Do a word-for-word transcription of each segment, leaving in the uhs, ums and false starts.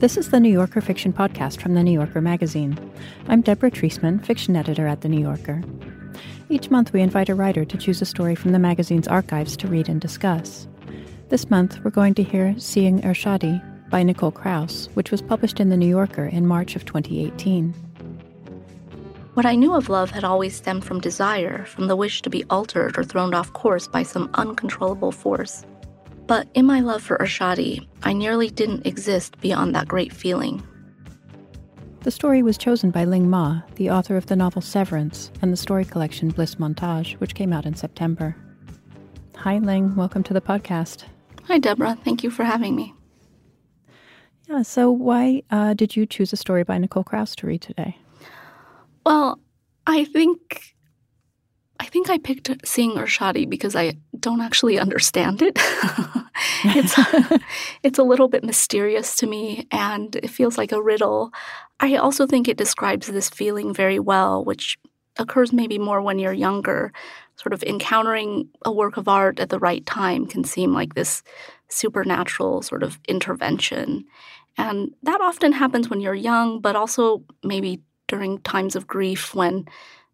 This is the New Yorker Fiction Podcast from The New Yorker magazine. I'm Deborah Treisman, fiction editor at The New Yorker. Each month we invite a writer to choose a story from the magazine's archives to read and discuss. This month we're going to hear Seeing Ershadi by Nicole Krauss, which was published in The New Yorker in March of twenty eighteen. What I knew of love had always stemmed from desire, from the wish to be altered or thrown off course by some uncontrollable force. But in my love for Ershadi, I nearly didn't exist beyond that great feeling. The story was chosen by Ling Ma, the author of the novel Severance and the story collection Bliss Montage, which came out in September. Hi, Ling. Welcome to the podcast. Hi, Deborah. Thank you for having me. Yeah, so why uh, did you choose a story by Nicole Krauss to read today? Well, I think... I think I picked Seeing Ershadi because I don't actually understand it. it's, it's a little bit mysterious to me, and it feels like a riddle. I also think it describes this feeling very well, which occurs maybe more when you're younger. Sort of encountering a work of art at the right time can seem like this supernatural sort of intervention. And that often happens when you're young, but also maybe during times of grief when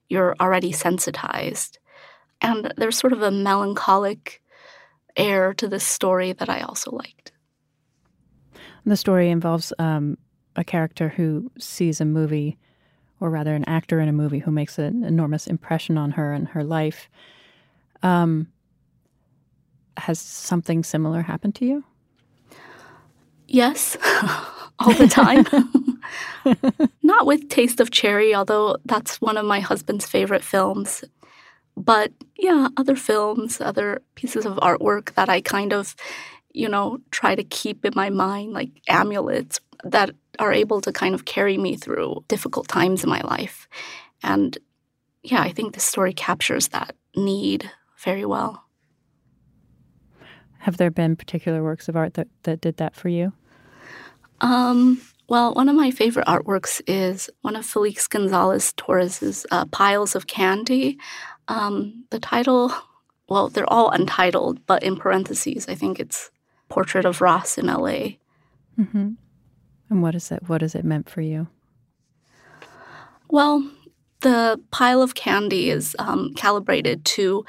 you're already sensitized. And there's sort of a melancholic air to this story that I also liked. The story involves um, a character who sees a movie, or rather an actor in a movie who makes an enormous impression on her and her life. Um, has something similar happened to you? Yes, all the time. Not with Taste of Cherry, although that's one of my husband's favorite films. But, yeah, other films, other pieces of artwork that I kind of, you know, try to keep in my mind, like amulets that are able to kind of carry me through difficult times in my life. And, yeah, I think this story captures that need very well. Have there been particular works of art that, that did that for you? Um... Well, one of my favorite artworks is one of Felix Gonzalez-Torres's uh, Piles of Candy. Um, the title, well, they're all untitled, but in parentheses, I think it's Portrait of Ross in L A. Mm-hmm. And what is it? What is it meant for you? Well, the pile of candy is um, calibrated to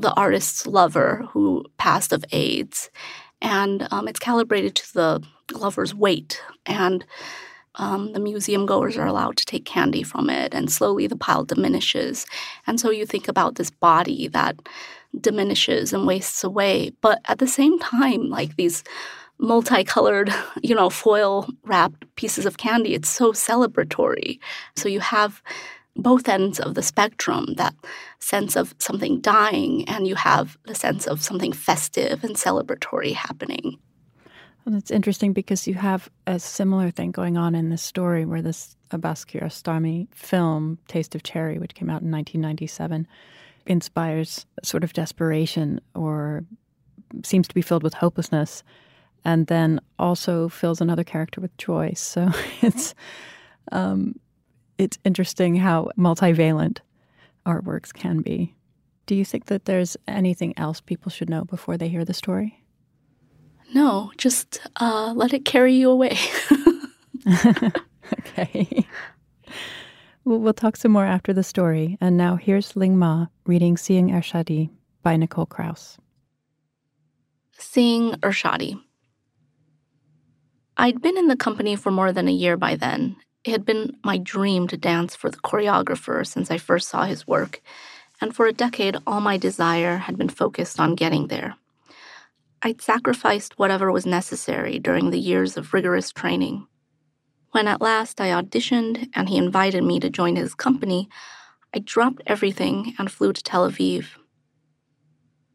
the artist's lover who passed of AIDS. And um, it's calibrated to the lover's weight, and um, the museum goers are allowed to take candy from it, and slowly the pile diminishes. And so you think about this body that diminishes and wastes away, but at the same time, like these multicolored, you know, foil-wrapped pieces of candy, it's so celebratory. So you have both ends of the spectrum, that sense of something dying, and you have the sense of something festive and celebratory happening. Well, that's interesting because you have a similar thing going on in this story where this Abbas Kiarostami film, Taste of Cherry, which came out in nineteen ninety-seven, inspires a sort of desperation or seems to be filled with hopelessness, and then also fills another character with joy. So it's... Um, It's interesting how multivalent artworks can be. Do you think that there's anything else people should know before they hear the story? No, just uh, let it carry you away. Okay. Well, we'll talk some more after the story. And now here's Ling Ma reading Seeing Ershadi by Nicole Krauss. Seeing Ershadi. I'd been in the company for more than a year by then. It had been my dream to dance for the choreographer since I first saw his work, and for a decade, all my desire had been focused on getting there. I'd sacrificed whatever was necessary during the years of rigorous training. When at last I auditioned and he invited me to join his company, I dropped everything and flew to Tel Aviv.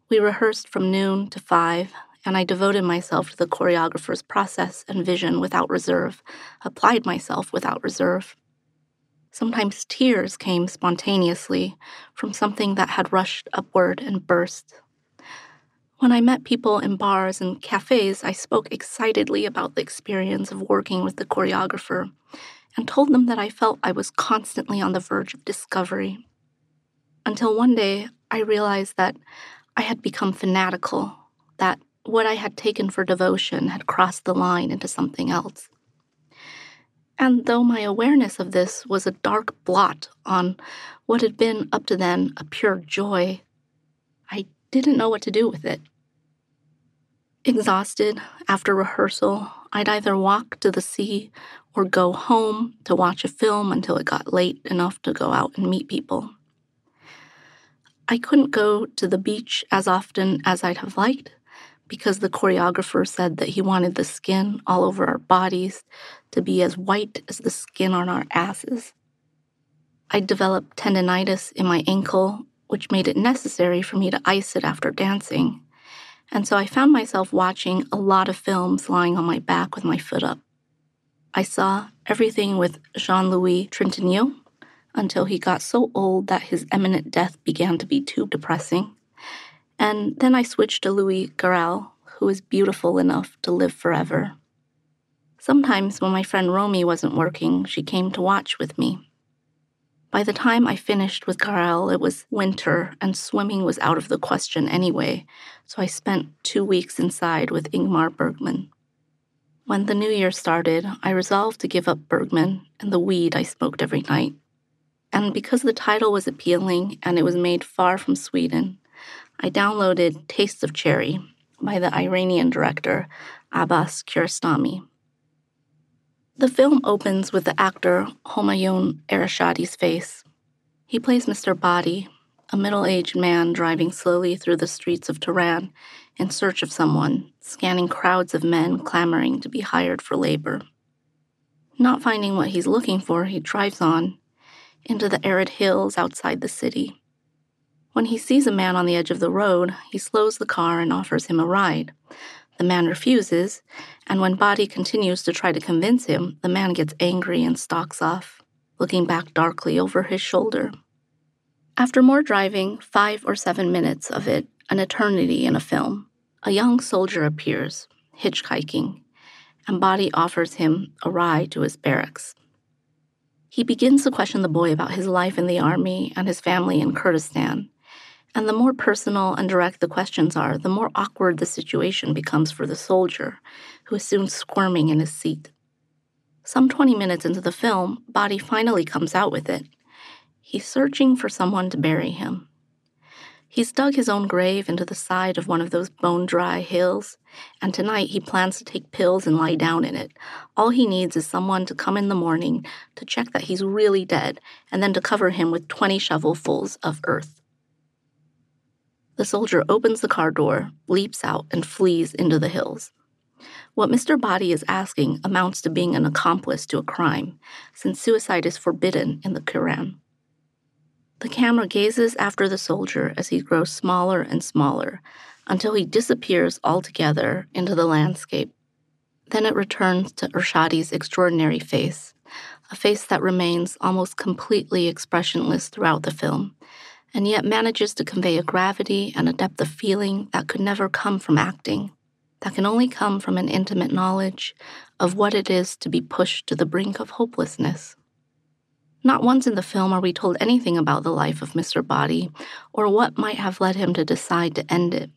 We rehearsed from noon to five, and I devoted myself to the choreographer's process and vision without reserve, applied myself without reserve. Sometimes tears came spontaneously from something that had rushed upward and burst. When I met people in bars and cafes, I spoke excitedly about the experience of working with the choreographer and told them that I felt I was constantly on the verge of discovery. Until one day, I realized that I had become fanatical, that what I had taken for devotion had crossed the line into something else, And though my awareness of this was a dark blot on what had been up to then a pure joy, I didn't know what to do with it. Exhausted after rehearsal, I'd either walk to the sea or go home to watch a film until it got late enough to go out and meet people. I couldn't go to the beach as often as I'd have liked because the choreographer said that he wanted the skin all over our bodies to be as white as the skin on our asses. I developed tendinitis in my ankle, which made it necessary for me to ice it after dancing. And so I found myself watching a lot of films lying on my back with my foot up. I saw everything with Jean-Louis Trintignant until he got so old that his imminent death began to be too depressing. And then I switched to Louis Garrel, who is beautiful enough to live forever. Sometimes when my friend Romy wasn't working, she came to watch with me. By the time I finished with Garrel, it was winter, and swimming was out of the question anyway, so I spent two weeks inside with Ingmar Bergman. When the new year started, I resolved to give up Bergman and the weed I smoked every night. And because the title was appealing and it was made far from Sweden, I downloaded Taste of Cherry by the Iranian director Abbas Kiarostami. The film opens with the actor Homayoun Ershadi's face. He plays Mister Badi, a middle-aged man driving slowly through the streets of Tehran in search of someone, scanning crowds of men clamoring to be hired for labor. Not finding what he's looking for, he drives on into the arid hills outside the city. When he sees a man on the edge of the road, he slows the car and offers him a ride. The man refuses, and when Badi continues to try to convince him, the man gets angry and stalks off, looking back darkly over his shoulder. After more driving, five or seven minutes of it, an eternity in a film, a young soldier appears, hitchhiking, and Badi offers him a ride to his barracks. He begins to question the boy about his life in the army and his family in Kurdistan. And the more personal and direct the questions are, the more awkward the situation becomes for the soldier, who is soon squirming in his seat. Some twenty minutes into the film, Badi finally comes out with it. He's searching for someone to bury him. He's dug his own grave into the side of one of those bone-dry hills, and tonight he plans to take pills and lie down in it. All he needs is someone to come in the morning to check that he's really dead, and then to cover him with twenty shovelfuls of earth. The soldier opens the car door, leaps out, and flees into the hills. What Mister Badi is asking amounts to being an accomplice to a crime, since suicide is forbidden in the Quran. The camera gazes after the soldier as he grows smaller and smaller, until he disappears altogether into the landscape. Then it returns to Ershadi's extraordinary face, a face that remains almost completely expressionless throughout the film, and yet manages to convey a gravity and a depth of feeling that could never come from acting, that can only come from an intimate knowledge of what it is to be pushed to the brink of hopelessness. Not once in the film are we told anything about the life of Mister Badi or what might have led him to decide to end it.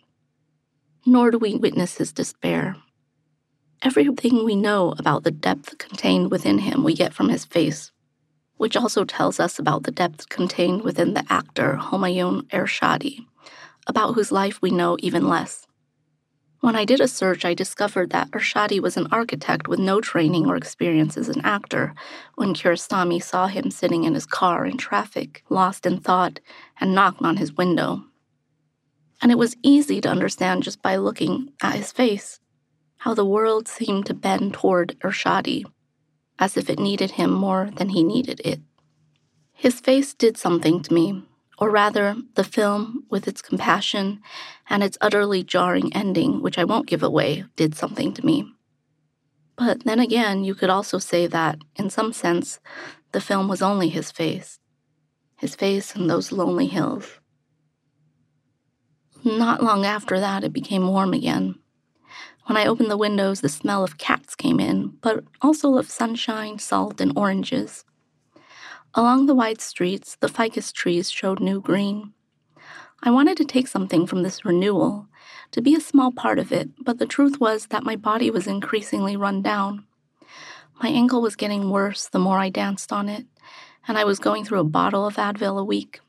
Nor do we witness his despair. Everything we know about the depth contained within him we get from his face, which also tells us about the depth contained within the actor Homayoun Ershadi, about whose life we know even less. When I did a search, I discovered that Ershadi was an architect with no training or experience as an actor when Kiarostami saw him sitting in his car in traffic, lost in thought, and knocked on his window. And it was easy to understand just by looking at his face how the world seemed to bend toward Ershadi, as if it needed him more than he needed it. His face did something to me, or rather, the film, with its compassion and its utterly jarring ending, which I won't give away, did something to me. But then again, you could also say that, in some sense, the film was only his face. His face and those lonely hills. Not long after that, it became warm again. When I opened the windows, the smell of cats came in, but also of sunshine, salt, and oranges. Along the wide streets, the ficus trees showed new green. I wanted to take something from this renewal, to be a small part of it, but the truth was that my body was increasingly run down. My ankle was getting worse the more I danced on it, and I was going through a bottle of Advil a week.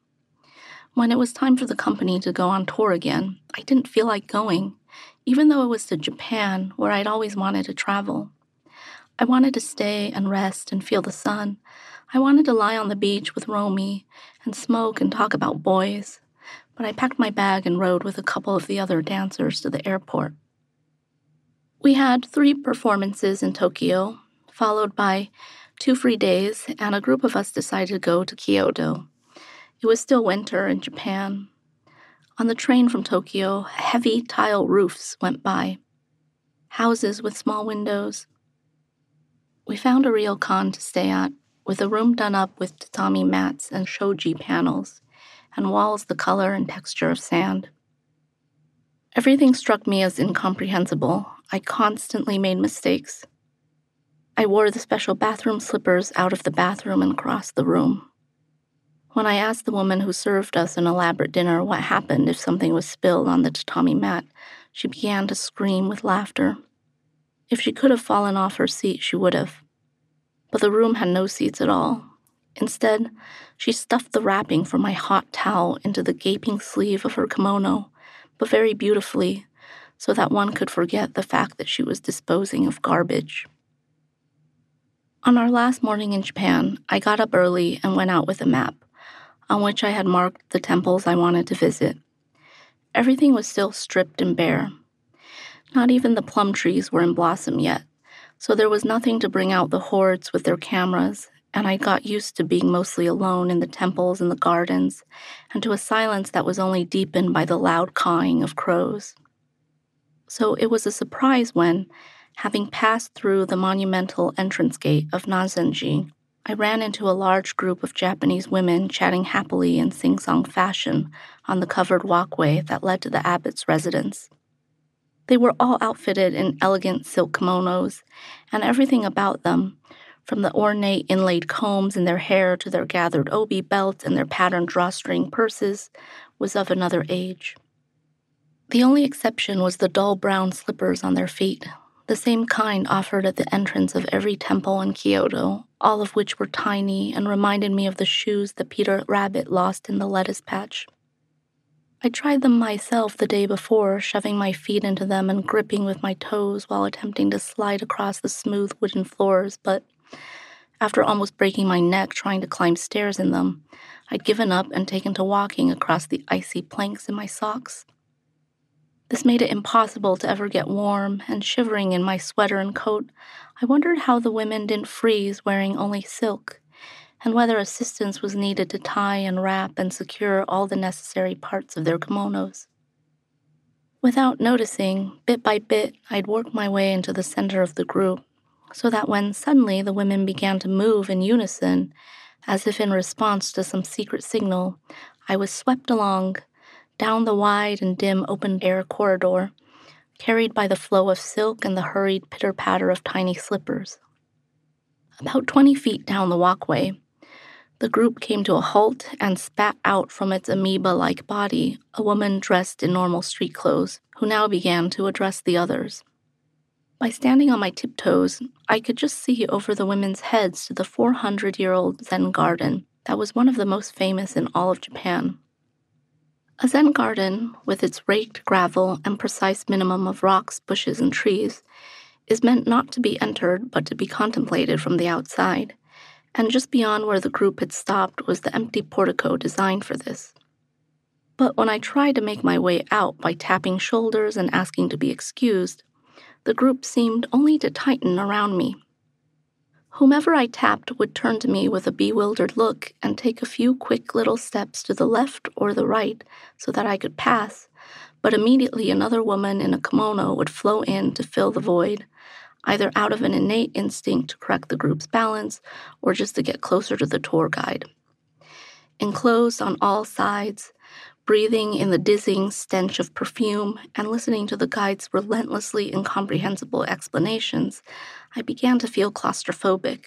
When it was time for the company to go on tour again, I didn't feel like going, even though it was to Japan, where I'd always wanted to travel. I wanted to stay and rest and feel the sun. I wanted to lie on the beach with Romy and smoke and talk about boys, but I packed my bag and rode with a couple of the other dancers to the airport. We had three performances in Tokyo, followed by two free days, and a group of us decided to go to Kyoto. It was still winter in Japan. On the train from Tokyo, heavy tile roofs went by, houses with small windows. We found a ryokan to stay at, with a room done up with tatami mats and shoji panels, and walls the color and texture of sand. Everything struck me as incomprehensible. I constantly made mistakes. I wore the special bathroom slippers out of the bathroom and across the room. When I asked the woman who served us an elaborate dinner what happened if something was spilled on the tatami mat, she began to scream with laughter. If she could have fallen off her seat, she would have. But the room had no seats at all. Instead, she stuffed the wrapping from my hot towel into the gaping sleeve of her kimono, but very beautifully, so that one could forget the fact that she was disposing of garbage. On our last morning in Japan, I got up early and went out with a map, on which I had marked the temples I wanted to visit. Everything was still stripped and bare. Not even the plum trees were in blossom yet, so there was nothing to bring out the hordes with their cameras, and I got used to being mostly alone in the temples and the gardens, and to a silence that was only deepened by the loud cawing of crows. So it was a surprise when, having passed through the monumental entrance gate of Nanzenji, I ran into a large group of Japanese women chatting happily in sing-song fashion on the covered walkway that led to the abbot's residence. They were all outfitted in elegant silk kimonos, and everything about them, from the ornate inlaid combs in their hair to their gathered obi belts and their patterned drawstring purses, was of another age. The only exception was the dull brown slippers on their feet, the same kind offered at the entrance of every temple in Kyoto, all of which were tiny and reminded me of the shoes that Peter Rabbit lost in the lettuce patch. I tried them myself the day before, shoving my feet into them and gripping with my toes while attempting to slide across the smooth wooden floors, but after almost breaking my neck trying to climb stairs in them, I'd given up and taken to walking across the icy planks in my socks. This made it impossible to ever get warm, and shivering in my sweater and coat, I wondered how the women didn't freeze wearing only silk, and whether assistance was needed to tie and wrap and secure all the necessary parts of their kimonos. Without noticing, bit by bit, I'd worked my way into the center of the group, so that when suddenly the women began to move in unison, as if in response to some secret signal, I was swept along, down the wide and dim open-air corridor, carried by the flow of silk and the hurried pitter-patter of tiny slippers. About twenty feet down the walkway, the group came to a halt and spat out from its amoeba-like body a woman dressed in normal street clothes, who now began to address the others. By standing on my tiptoes, I could just see over the women's heads to the four hundred year old Zen garden that was one of the most famous in all of Japan. A Zen garden, with its raked gravel and precise minimum of rocks, bushes, and trees, is meant not to be entered but to be contemplated from the outside, and just beyond where the group had stopped was the empty portico designed for this. But when I tried to make my way out by tapping shoulders and asking to be excused, the group seemed only to tighten around me. Whomever I tapped would turn to me with a bewildered look and take a few quick little steps to the left or the right so that I could pass, but immediately another woman in a kimono would flow in to fill the void, either out of an innate instinct to correct the group's balance or just to get closer to the tour guide. Enclosed on all sides, breathing in the dizzying stench of perfume and listening to the guide's relentlessly incomprehensible explanations, I began to feel claustrophobic.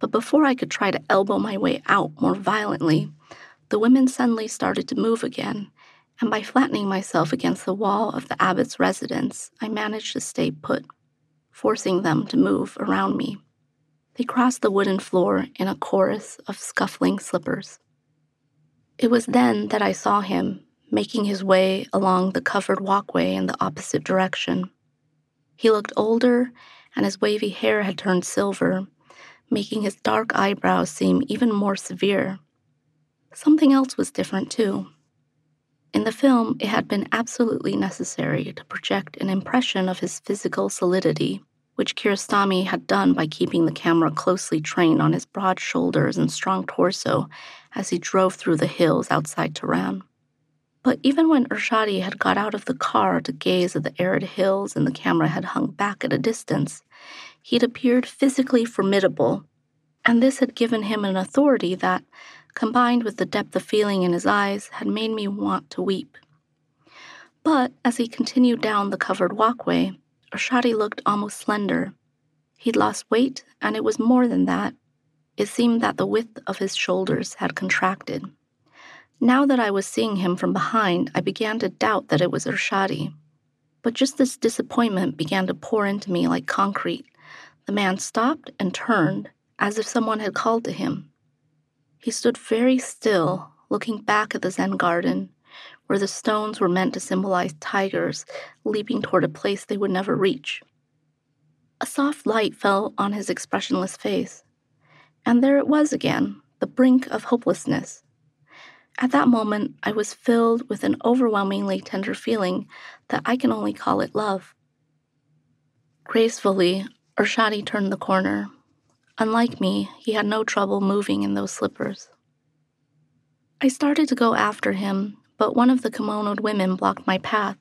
But before I could try to elbow my way out more violently, the women suddenly started to move again, and by flattening myself against the wall of the abbot's residence, I managed to stay put, forcing them to move around me. They crossed the wooden floor in a chorus of scuffling slippers. It was then that I saw him, making his way along the covered walkway in the opposite direction. He looked older, and his wavy hair had turned silver, making his dark eyebrows seem even more severe. Something else was different, too. In the film, it had been absolutely necessary to project an impression of his physical solidity, which Kiarostami had done by keeping the camera closely trained on his broad shoulders and strong torso as he drove through the hills outside Tehran. But even when Ershadi had got out of the car to gaze at the arid hills and the camera had hung back at a distance, he'd appeared physically formidable, and this had given him an authority that, combined with the depth of feeling in his eyes, had made me want to weep. But as he continued down the covered walkway, Ershadi looked almost slender. He'd lost weight, and it was more than that. It seemed that the width of his shoulders had contracted. Now that I was seeing him from behind, I began to doubt that it was Ershadi. But just this disappointment began to pour into me like concrete. The man stopped and turned, as if someone had called to him. He stood very still, looking back at the Zen garden, where the stones were meant to symbolize tigers leaping toward a place they would never reach. A soft light fell on his expressionless face. And there it was again, the brink of hopelessness. At that moment, I was filled with an overwhelmingly tender feeling that I can only call it love. Gracefully, Ershadi turned the corner. Unlike me, he had no trouble moving in those slippers. I started to go after him, but one of the kimonoed women blocked my path.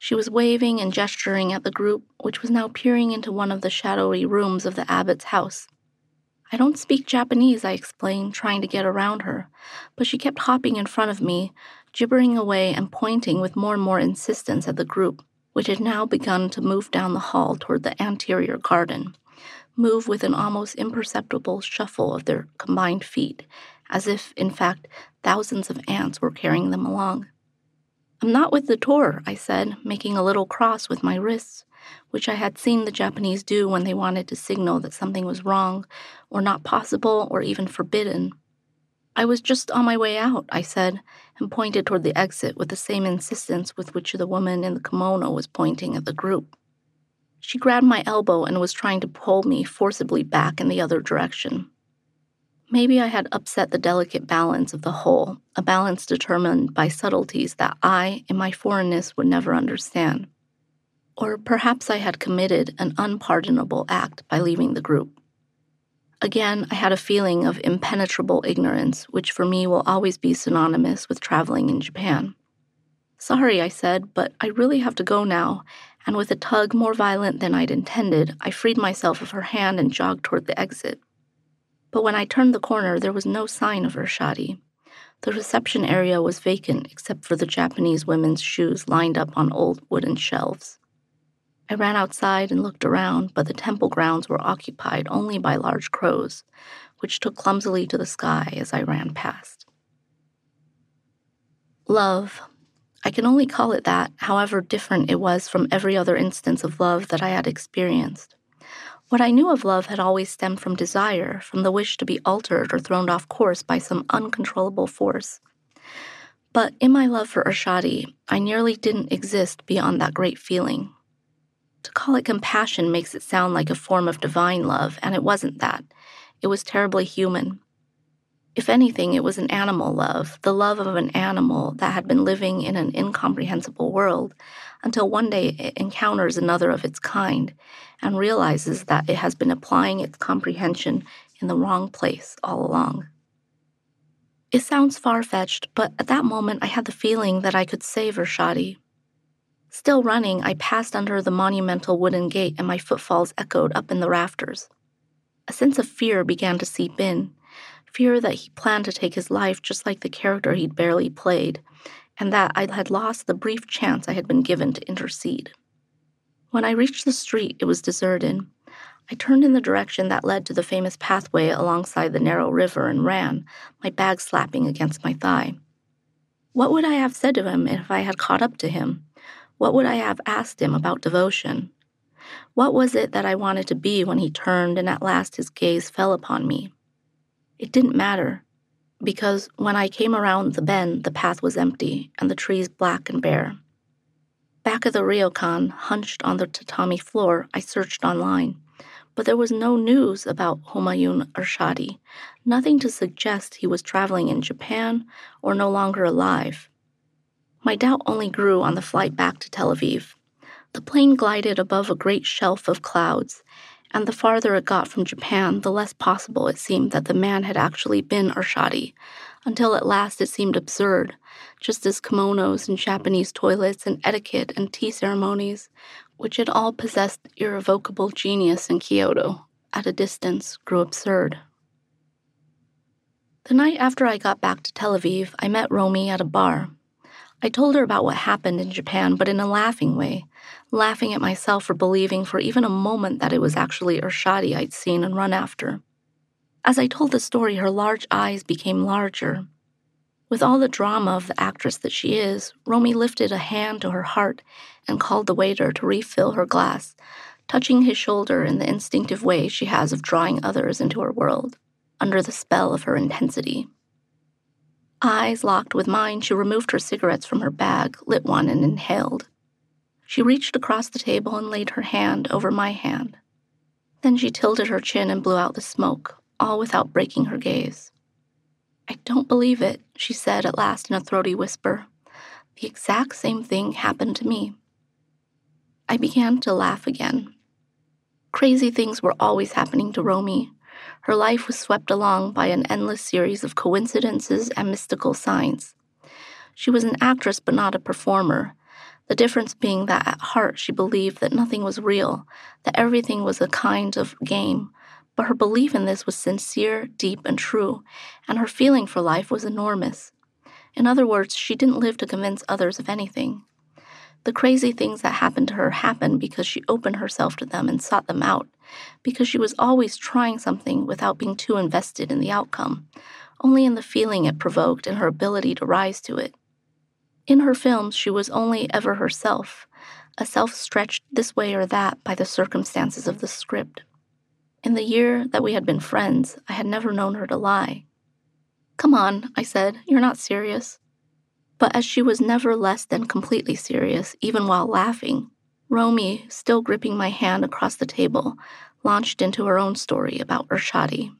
She was waving and gesturing at the group, which was now peering into one of the shadowy rooms of the abbot's house. I don't speak Japanese, I explained, trying to get around her, but she kept hopping in front of me, gibbering away and pointing with more and more insistence at the group, which had now begun to move down the hall toward the anterior garden, move with an almost imperceptible shuffle of their combined feet, as if, in fact, thousands of ants were carrying them along. "I'm not with the tour," I said, making a little cross with my wrists, which I had seen the Japanese do when they wanted to signal that something was wrong, or not possible, or even forbidden. "I was just on my way out," I said, and pointed toward the exit with the same insistence with which the woman in the kimono was pointing at the group. She grabbed my elbow and was trying to pull me forcibly back in the other direction. Maybe I had upset the delicate balance of the whole, a balance determined by subtleties that I, in my foreignness, would never understand. Or perhaps I had committed an unpardonable act by leaving the group. Again, I had a feeling of impenetrable ignorance, which for me will always be synonymous with traveling in Japan. "Sorry," I said, "but I really have to go now," and with a tug more violent than I'd intended, I freed myself of her hand and jogged toward the exit. But when I turned the corner, there was no sign of Ershadi. The reception area was vacant except for the Japanese women's shoes lined up on old wooden shelves. I ran outside and looked around, but the temple grounds were occupied only by large crows, which took clumsily to the sky as I ran past. Love. I can only call it that, however different it was from every other instance of love that I had experienced. What I knew of love had always stemmed from desire, from the wish to be altered or thrown off course by some uncontrollable force. But in my love for Ershadi, I nearly didn't exist beyond that great feeling. To call it compassion makes it sound like a form of divine love, and it wasn't that. It was terribly human. If anything, it was an animal love, the love of an animal that had been living in an incomprehensible world until one day it encounters another of its kind and realizes that it has been applying its comprehension in the wrong place all along. It sounds far-fetched, but at that moment I had the feeling that I could save Ershadi. Still running, I passed under the monumental wooden gate and my footfalls echoed up in the rafters. A sense of fear began to seep in, fear that he planned to take his life just like the character he'd barely played, and that I had lost the brief chance I had been given to intercede. When I reached the street, it was deserted. I turned in the direction that led to the famous pathway alongside the narrow river and ran, my bag slapping against my thigh. What would I have said to him if I had caught up to him? What would I have asked him about devotion? What was it that I wanted to be when he turned and at last his gaze fell upon me? It didn't matter, because when I came around the bend, the path was empty and the trees black and bare. Back at the ryokan, hunched on the tatami floor, I searched online. But there was no news about Homayoun Ershadi, nothing to suggest he was traveling in Japan or no longer alive. My doubt only grew on the flight back to Tel Aviv. The plane glided above a great shelf of clouds, and the farther it got from Japan, the less possible it seemed that the man had actually been Ershadi, until at last it seemed absurd, just as kimonos and Japanese toilets and etiquette and tea ceremonies, which had all possessed irrevocable genius in Kyoto, at a distance grew absurd. The night after I got back to Tel Aviv, I met Romy at a bar. I told her about what happened in Japan, but in a laughing way, laughing at myself for believing for even a moment that it was actually Ershadi I'd seen and run after. As I told the story, her large eyes became larger. With all the drama of the actress that she is, Romy lifted a hand to her heart and called the waiter to refill her glass, touching his shoulder in the instinctive way she has of drawing others into her world, under the spell of her intensity. Eyes locked with mine, she removed her cigarettes from her bag, lit one, and inhaled. She reached across the table and laid her hand over my hand. Then she tilted her chin and blew out the smoke, all without breaking her gaze. "I don't believe it," she said at last in a throaty whisper. "The exact same thing happened to me." I began to laugh again. Crazy things were always happening to Romy. Her life was swept along by an endless series of coincidences and mystical signs. She was an actress but not a performer, the difference being that at heart she believed that nothing was real, that everything was a kind of game, but her belief in this was sincere, deep, and true, and her feeling for life was enormous. In other words, she didn't live to convince others of anything. The crazy things that happened to her happened because she opened herself to them and sought them out, because she was always trying something without being too invested in the outcome, only in the feeling it provoked and her ability to rise to it. In her films, she was only ever herself, a self stretched this way or that by the circumstances of the script. In the year that we had been friends, I had never known her to lie. "Come on," I said, "you're not serious." But as she was never less than completely serious, even while laughing, Romy, still gripping my hand across the table, launched into her own story about Ershadi.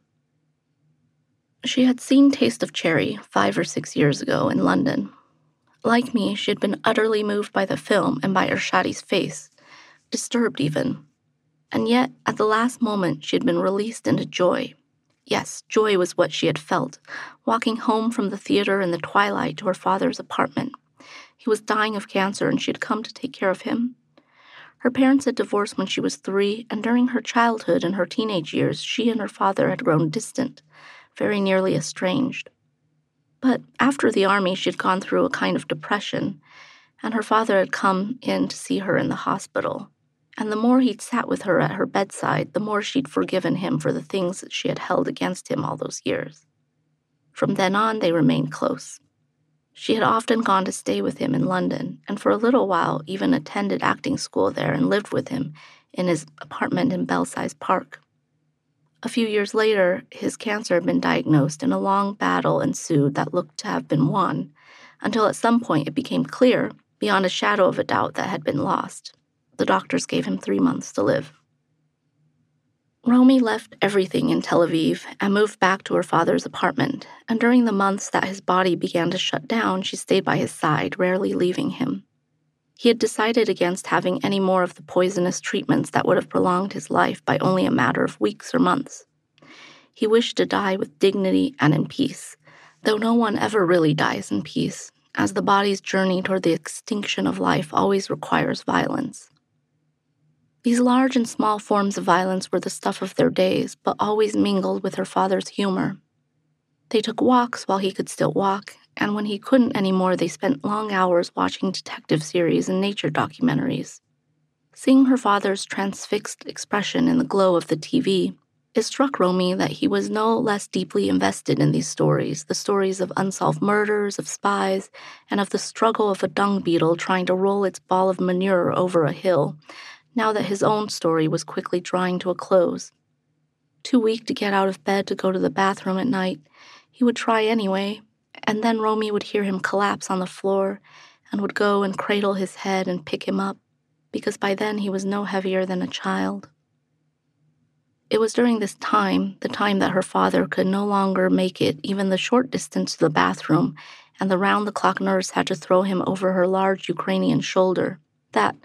She had seen Taste of Cherry five or six years ago in London. Like me, she had been utterly moved by the film and by Ershadi's face, disturbed even. And yet, at the last moment, she had been released into joy. Yes, joy was what she had felt, walking home from the theater in the twilight to her father's apartment. He was dying of cancer, and she had come to take care of him. Her parents had divorced when she was three, and during her childhood and her teenage years, she and her father had grown distant, very nearly estranged. But after the army, she had gone through a kind of depression, and her father had come in to see her in the hospital. And the more he'd sat with her at her bedside, the more she'd forgiven him for the things that she had held against him all those years. From then on, they remained close. She had often gone to stay with him in London, and for a little while even attended acting school there and lived with him in his apartment in Belsize Park. A few years later, his cancer had been diagnosed, and a long battle ensued that looked to have been won, until at some point it became clear, beyond a shadow of a doubt, that had been lost. The doctors gave him three months to live. Romy left everything in Tel Aviv and moved back to her father's apartment, and during the months that his body began to shut down, she stayed by his side, rarely leaving him. He had decided against having any more of the poisonous treatments that would have prolonged his life by only a matter of weeks or months. He wished to die with dignity and in peace, though no one ever really dies in peace, as the body's journey toward the extinction of life always requires violence. These large and small forms of violence were the stuff of their days, but always mingled with her father's humor. They took walks while he could still walk, and when he couldn't anymore, they spent long hours watching detective series and nature documentaries. Seeing her father's transfixed expression in the glow of the T V, it struck Romy that he was no less deeply invested in these stories, the stories of unsolved murders, of spies, and of the struggle of a dung beetle trying to roll its ball of manure over a hill, now that his own story was quickly drawing to a close. Too weak to get out of bed to go to the bathroom at night, he would try anyway, and then Romy would hear him collapse on the floor and would go and cradle his head and pick him up, because by then he was no heavier than a child. It was during this time, the time that her father could no longer make it even the short distance to the bathroom, and the round-the-clock nurse had to throw him over her large Ukrainian shoulder, that,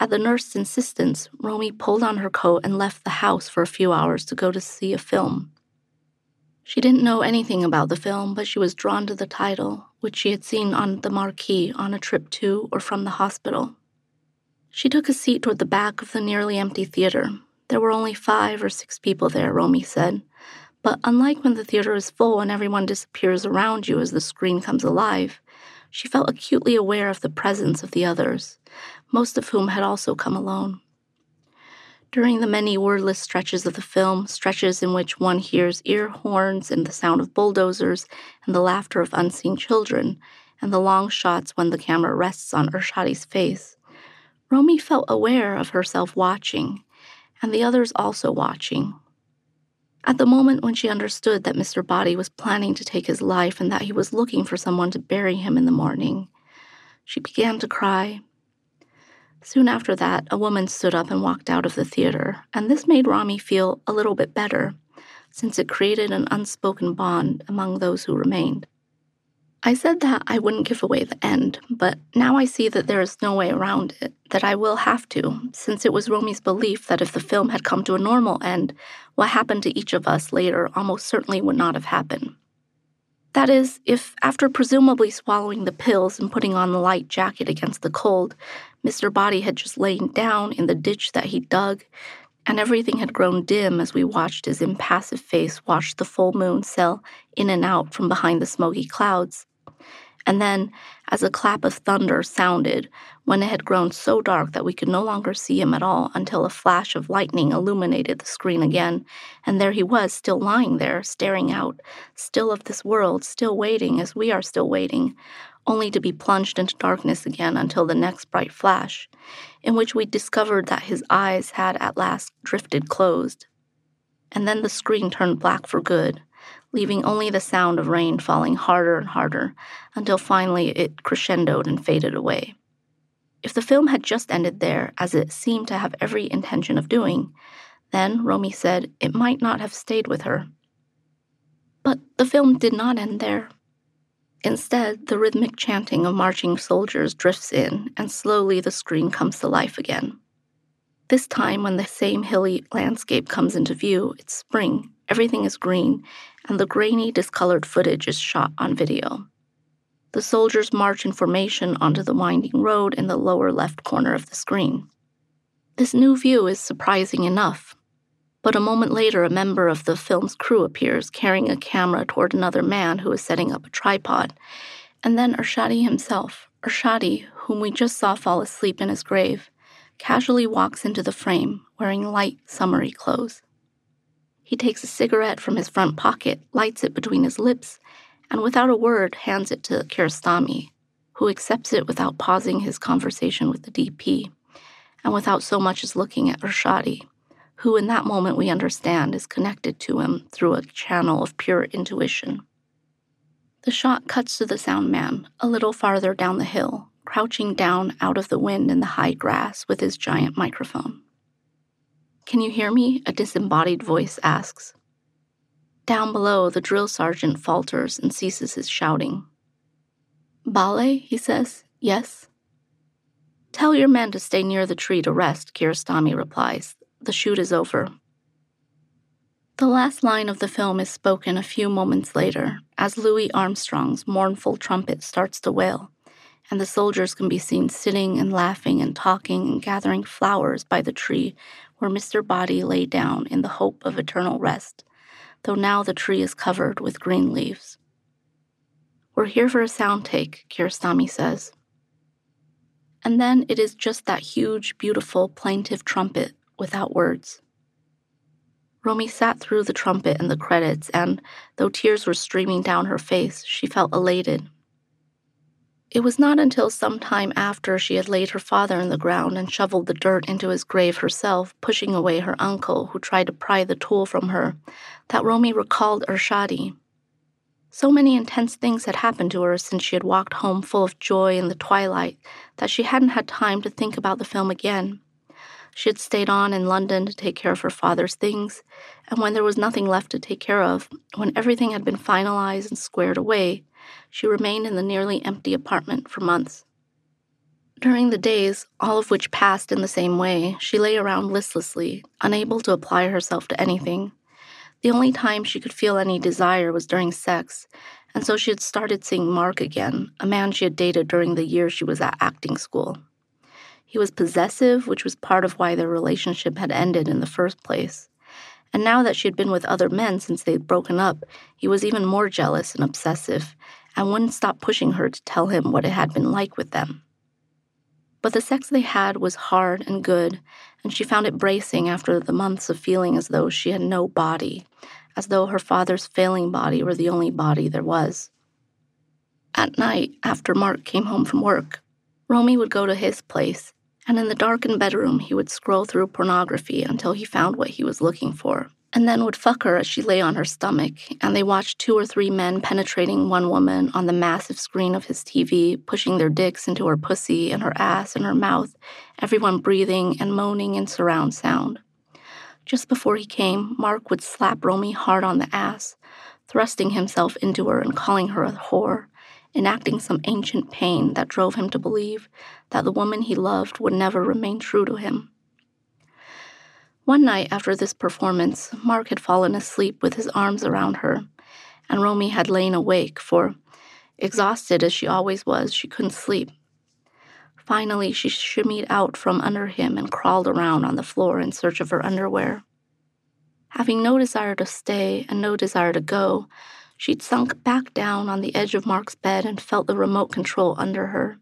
at the nurse's insistence, Romy pulled on her coat and left the house for a few hours to go to see a film. She didn't know anything about the film, but she was drawn to the title, which she had seen on the marquee on a trip to or from the hospital. She took a seat toward the back of the nearly empty theater. There were only five or six people there, Romy said. But unlike when the theater is full and everyone disappears around you as the screen comes alive, she felt acutely aware of the presence of the others, most of whom had also come alone. During the many wordless stretches of the film, stretches in which one hears ear horns and the sound of bulldozers and the laughter of unseen children, and the long shots when the camera rests on Ershadi's face, Romy felt aware of herself watching, and the others also watching. At the moment when she understood that Mister Body was planning to take his life and that he was looking for someone to bury him in the morning, she began to cry. Soon after that, a woman stood up and walked out of the theater, and this made Romy feel a little bit better, since it created an unspoken bond among those who remained. I said that I wouldn't give away the end, but now I see that there is no way around it, that I will have to, since it was Romy's belief that if the film had come to a normal end, what happened to each of us later almost certainly would not have happened. That is, if after presumably swallowing the pills and putting on the light jacket against the cold, Mister Body had just lain down in the ditch that he dug, and everything had grown dim as we watched his impassive face watch the full moon sail in and out from behind the smoky clouds. And then, as a clap of thunder sounded, when it had grown so dark that we could no longer see him at all until a flash of lightning illuminated the screen again, and there he was, still lying there, staring out, still of this world, still waiting as we are still waiting, only to be plunged into darkness again until the next bright flash, in which we discovered that his eyes had at last drifted closed. And then the screen turned black for good, leaving only the sound of rain falling harder and harder until finally it crescendoed and faded away. If the film had just ended there, as it seemed to have every intention of doing, then, Romy said, it might not have stayed with her. But the film did not end there. Instead, the rhythmic chanting of marching soldiers drifts in, and slowly the screen comes to life again. This time, when the same hilly landscape comes into view, it's spring. Everything is green, and the grainy, discolored footage is shot on video. The soldiers march in formation onto the winding road in the lower left corner of the screen. This new view is surprising enough, but a moment later a member of the film's crew appears, carrying a camera toward another man who is setting up a tripod, and then Ershadi himself, Ershadi, whom we just saw fall asleep in his grave, casually walks into the frame, wearing light, summery clothes. He takes a cigarette from his front pocket, lights it between his lips, and without a word hands it to Kiarostami, who accepts it without pausing his conversation with the D P, and without so much as looking at Ershadi, who in that moment we understand is connected to him through a channel of pure intuition. The shot cuts to the sound man, a little farther down the hill, crouching down out of the wind in the high grass with his giant microphone. "Can you hear me?" a disembodied voice asks. Down below, the drill sergeant falters and ceases his shouting. "Bale?" he says. "Yes." "Tell your men to stay near the tree to rest," Kiarostami replies. "The shoot is over." The last line of the film is spoken a few moments later, as Louis Armstrong's mournful trumpet starts to wail, and the soldiers can be seen sitting and laughing and talking and gathering flowers by the tree where Mister Body lay down in the hope of eternal rest, though now the tree is covered with green leaves. "We're here for a sound take," Kiarostami says. And then it is just that huge, beautiful, plaintive trumpet without words. Romy sat through the trumpet and the credits, and, though tears were streaming down her face, she felt elated. It was not until some time after she had laid her father in the ground and shoveled the dirt into his grave herself, pushing away her uncle, who tried to pry the tool from her, that Romi recalled Ershadi. So many intense things had happened to her since she had walked home full of joy in the twilight that she hadn't had time to think about the film again. She had stayed on in London to take care of her father's things, and when there was nothing left to take care of, when everything had been finalized and squared away, she remained in the nearly empty apartment for months. During the days, all of which passed in the same way, she lay around listlessly, unable to apply herself to anything. The only time she could feel any desire was during sex, and so she had started seeing Mark again, a man she had dated during the year she was at acting school. He was possessive, which was part of why their relationship had ended in the first place. And now that she had been with other men since they'd broken up, he was even more jealous and obsessive, and wouldn't stop pushing her to tell him what it had been like with them. But the sex they had was hard and good, and she found it bracing after the months of feeling as though she had no body, as though her father's failing body were the only body there was. At night, after Mark came home from work, Romi would go to his place, and in the darkened bedroom, he would scroll through pornography until he found what he was looking for, and then would fuck her as she lay on her stomach, and they watched two or three men penetrating one woman on the massive screen of his T V, pushing their dicks into her pussy and her ass and her mouth, everyone breathing and moaning in surround sound. Just before he came, Mark would slap Romi hard on the ass, thrusting himself into her and calling her a whore, enacting some ancient pain that drove him to believe that the woman he loved would never remain true to him. One night after this performance, Mark had fallen asleep with his arms around her, and Romi had lain awake, for, exhausted as she always was, she couldn't sleep. Finally, she shimmied out from under him and crawled around on the floor in search of her underwear. Having no desire to stay and no desire to go, she'd sunk back down on the edge of Mark's bed and felt the remote control under her.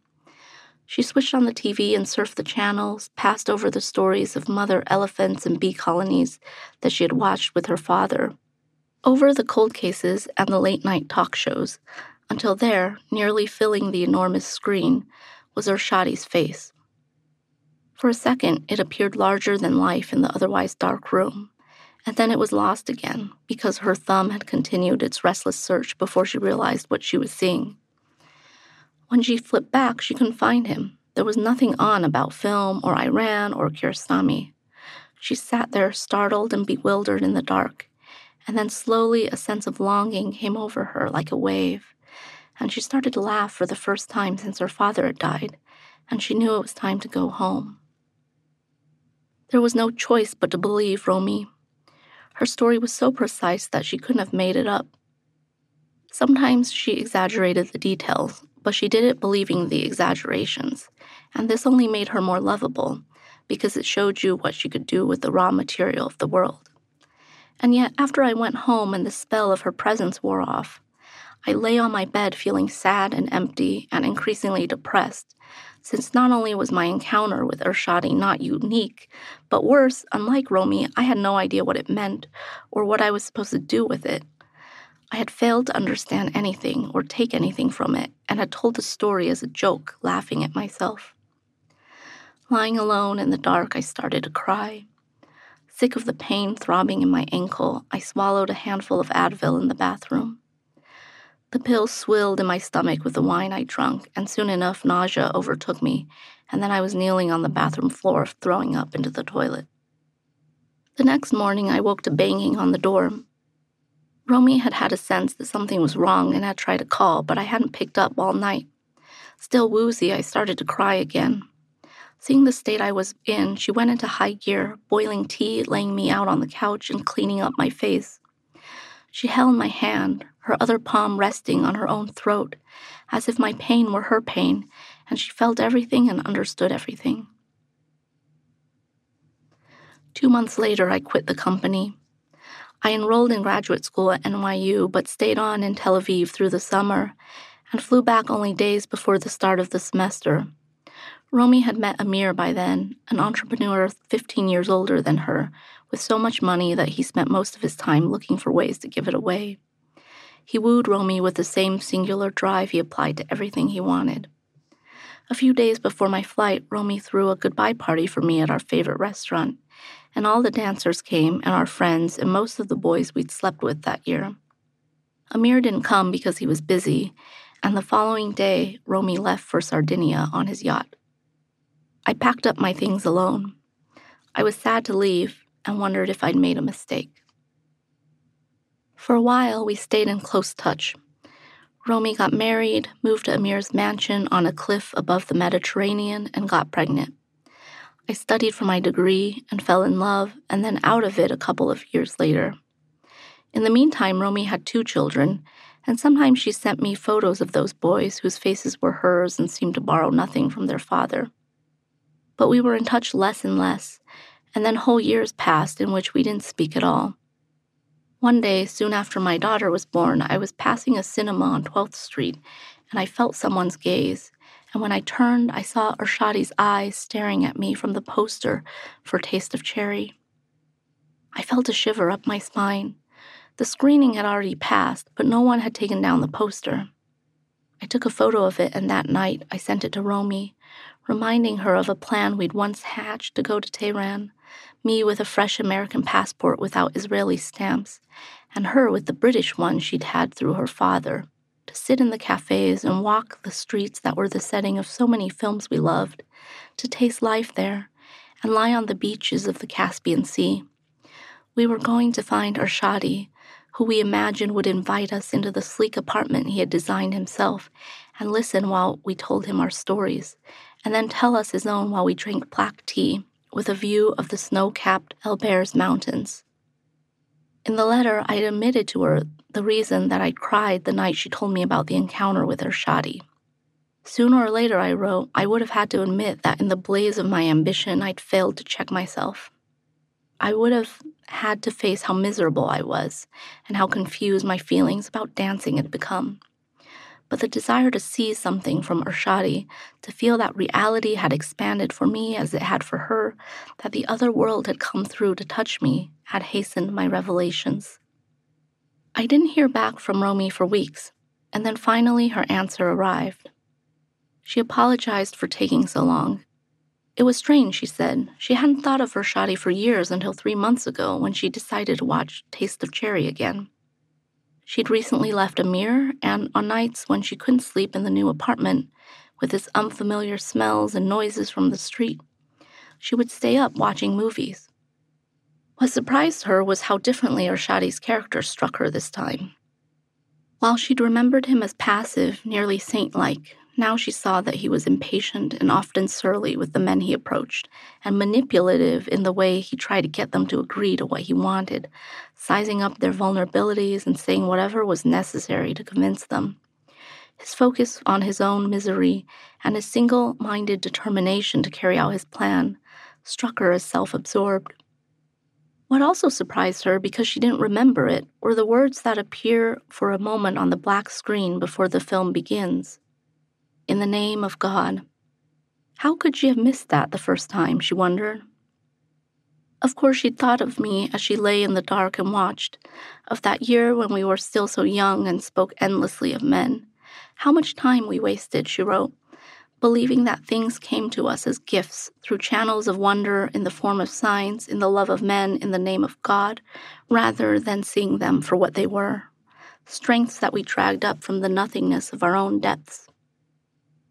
She switched on the T V and surfed the channels, passed over the stories of mother elephants and bee colonies that she had watched with her father, over the cold cases and the late-night talk shows, until there, nearly filling the enormous screen, was Ershadi's face. For a second, it appeared larger than life in the otherwise dark room. And then it was lost again, because her thumb had continued its restless search before she realized what she was seeing. When she flipped back, she couldn't find him. There was nothing on about film or Iran or Kiarostami. She sat there, startled and bewildered in the dark, and then slowly a sense of longing came over her like a wave, and she started to laugh for the first time since her father had died, and she knew it was time to go home. There was no choice but to believe Romi. Her story was so precise that she couldn't have made it up. Sometimes she exaggerated the details, but she did it believing the exaggerations, and this only made her more lovable, because it showed you what she could do with the raw material of the world. And yet, after I went home and the spell of her presence wore off, I lay on my bed feeling sad and empty and increasingly depressed, since not only was my encounter with Ershadi not unique, but worse, unlike Romi, I had no idea what it meant or what I was supposed to do with it. I had failed to understand anything or take anything from it, and had told the story as a joke, laughing at myself. Lying alone in the dark, I started to cry. Sick of the pain throbbing in my ankle, I swallowed a handful of Advil in the bathroom. The pill swilled in my stomach with the wine I drunk, and soon enough nausea overtook me, and then I was kneeling on the bathroom floor, throwing up into the toilet. The next morning, I woke to banging on the door. Romi had had a sense that something was wrong and had tried to call, but I hadn't picked up all night. Still woozy, I started to cry again. Seeing the state I was in, she went into high gear, boiling tea, laying me out on the couch, and cleaning up my face. She held my hand, her other palm resting on her own throat, as if my pain were her pain, and she felt everything and understood everything. Two months later, I quit the company. I enrolled in graduate school at N Y U, but stayed on in Tel Aviv through the summer, and flew back only days before the start of the semester. Romi had met Amir by then, an entrepreneur fifteen years older than her, with so much money that he spent most of his time looking for ways to give it away. He wooed Romi with the same singular drive he applied to everything he wanted. a few days before my flight, Romy threw a goodbye party for me at our favorite restaurant, and all the dancers came and our friends and most of the boys we'd slept with that year. Amir didn't come because he was busy, and the following day, Romy left for Sardinia on his yacht. I packed up my things alone. I was sad to leave and wondered if I'd made a mistake. For a while, we stayed in close touch. Romy got married, moved to Amir's mansion on a cliff above the Mediterranean, and got pregnant. I studied for my degree and fell in love, and then out of it a couple of years later. In the meantime, Romy had two children, and sometimes she sent me photos of those boys whose faces were hers and seemed to borrow nothing from their father. But we were in touch less and less, and then whole years passed in which we didn't speak at all. One day, soon after my daughter was born, I was passing a cinema on twelfth street, and I felt someone's gaze, and when I turned, I saw Ershadi's eyes staring at me from the poster for Taste of Cherry. I felt a shiver up my spine. The screening had already passed, but no one had taken down the poster. I took a photo of it, and that night I sent it to Romy, reminding her of a plan we'd once hatched to go to Tehran, me with a fresh American passport without Israeli stamps, and her with the British one she'd had through her father, to sit in the cafes and walk the streets that were the setting of so many films we loved, to taste life there, and lie on the beaches of the Caspian Sea. We were going to find Ershadi, who we imagined would invite us into the sleek apartment he had designed himself, and listen while we told him our stories, and then tell us his own while we drank black tea, with a view of the snow-capped Elberz Mountains. In the letter, I had admitted to her the reason that I'd cried the night she told me about the encounter with Ershadi. Sooner or later, I wrote, I would have had to admit that in the blaze of my ambition, I'd failed to check myself. I would have had to face how miserable I was and how confused my feelings about dancing had become. But the desire to see something from Ershadi, to feel that reality had expanded for me as it had for her, that the other world had come through to touch me, had hastened my revelations. I didn't hear back from Romy for weeks, and then finally her answer arrived. She apologized for taking so long. It was strange, she said. She hadn't thought of Ershadi for years until three months ago when she decided to watch Taste of Cherry again. She'd recently left Amir, and on nights when she couldn't sleep in the new apartment, with its unfamiliar smells and noises from the street, she would stay up watching movies. What surprised her was how differently Ershadi's character struck her this time. While she'd remembered him as passive, nearly saint-like, now she saw that he was impatient and often surly with the men he approached, and manipulative in the way he tried to get them to agree to what he wanted, sizing up their vulnerabilities and saying whatever was necessary to convince them. His focus on his own misery and his single-minded determination to carry out his plan struck her as self-absorbed. What also surprised her, because she didn't remember it, were the words that appear for a moment on the black screen before the film begins. In the name of God. How could she have missed that the first time, she wondered. Of course she'd thought of me as she lay in the dark and watched, of that year when we were still so young and spoke endlessly of men. How much time we wasted, she wrote, believing that things came to us as gifts, through channels of wonder in the form of signs, in the love of men, in the name of God, rather than seeing them for what they were, strengths that we dragged up from the nothingness of our own depths.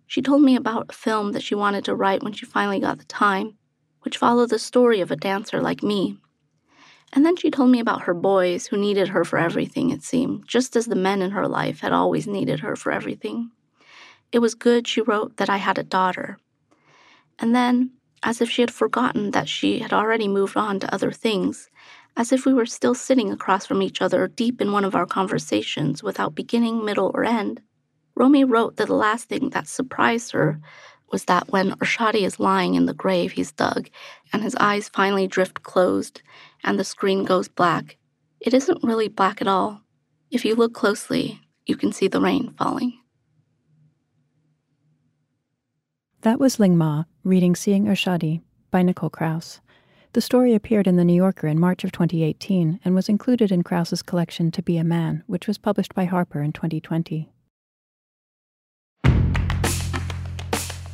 She told me about a film that she wanted to write when she finally got the time, which followed the story of a dancer like me. And then she told me about her boys, who needed her for everything, it seemed, just as the men in her life had always needed her for everything. It was good, she wrote, that I had a daughter. And then, as if she had forgotten that she had already moved on to other things, as if we were still sitting across from each other deep in one of our conversations without beginning, middle, or end, Romy wrote that the last thing that surprised her was that when Ershadi is lying in the grave he's dug and his eyes finally drift closed and the screen goes black, it isn't really black at all. If you look closely, you can see the rain falling. That was Ling Ma reading Seeing Ershadi by Nicole Krauss. The story appeared in The New Yorker in March of twenty eighteen and was included in Krauss's collection To Be a Man, which was published by Harper in twenty twenty.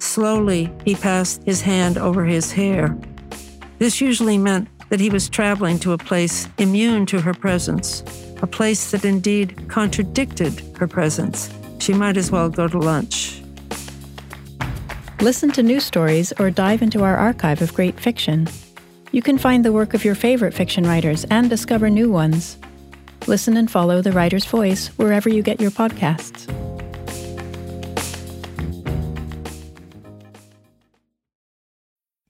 Slowly, he passed his hand over his hair. This usually meant that he was traveling to a place immune to her presence, a place that indeed contradicted her presence. She might as well go to lunch. Listen to new stories or dive into our archive of great fiction. You can find the work of your favorite fiction writers and discover new ones. Listen and follow The Writer's Voice wherever you get your podcasts.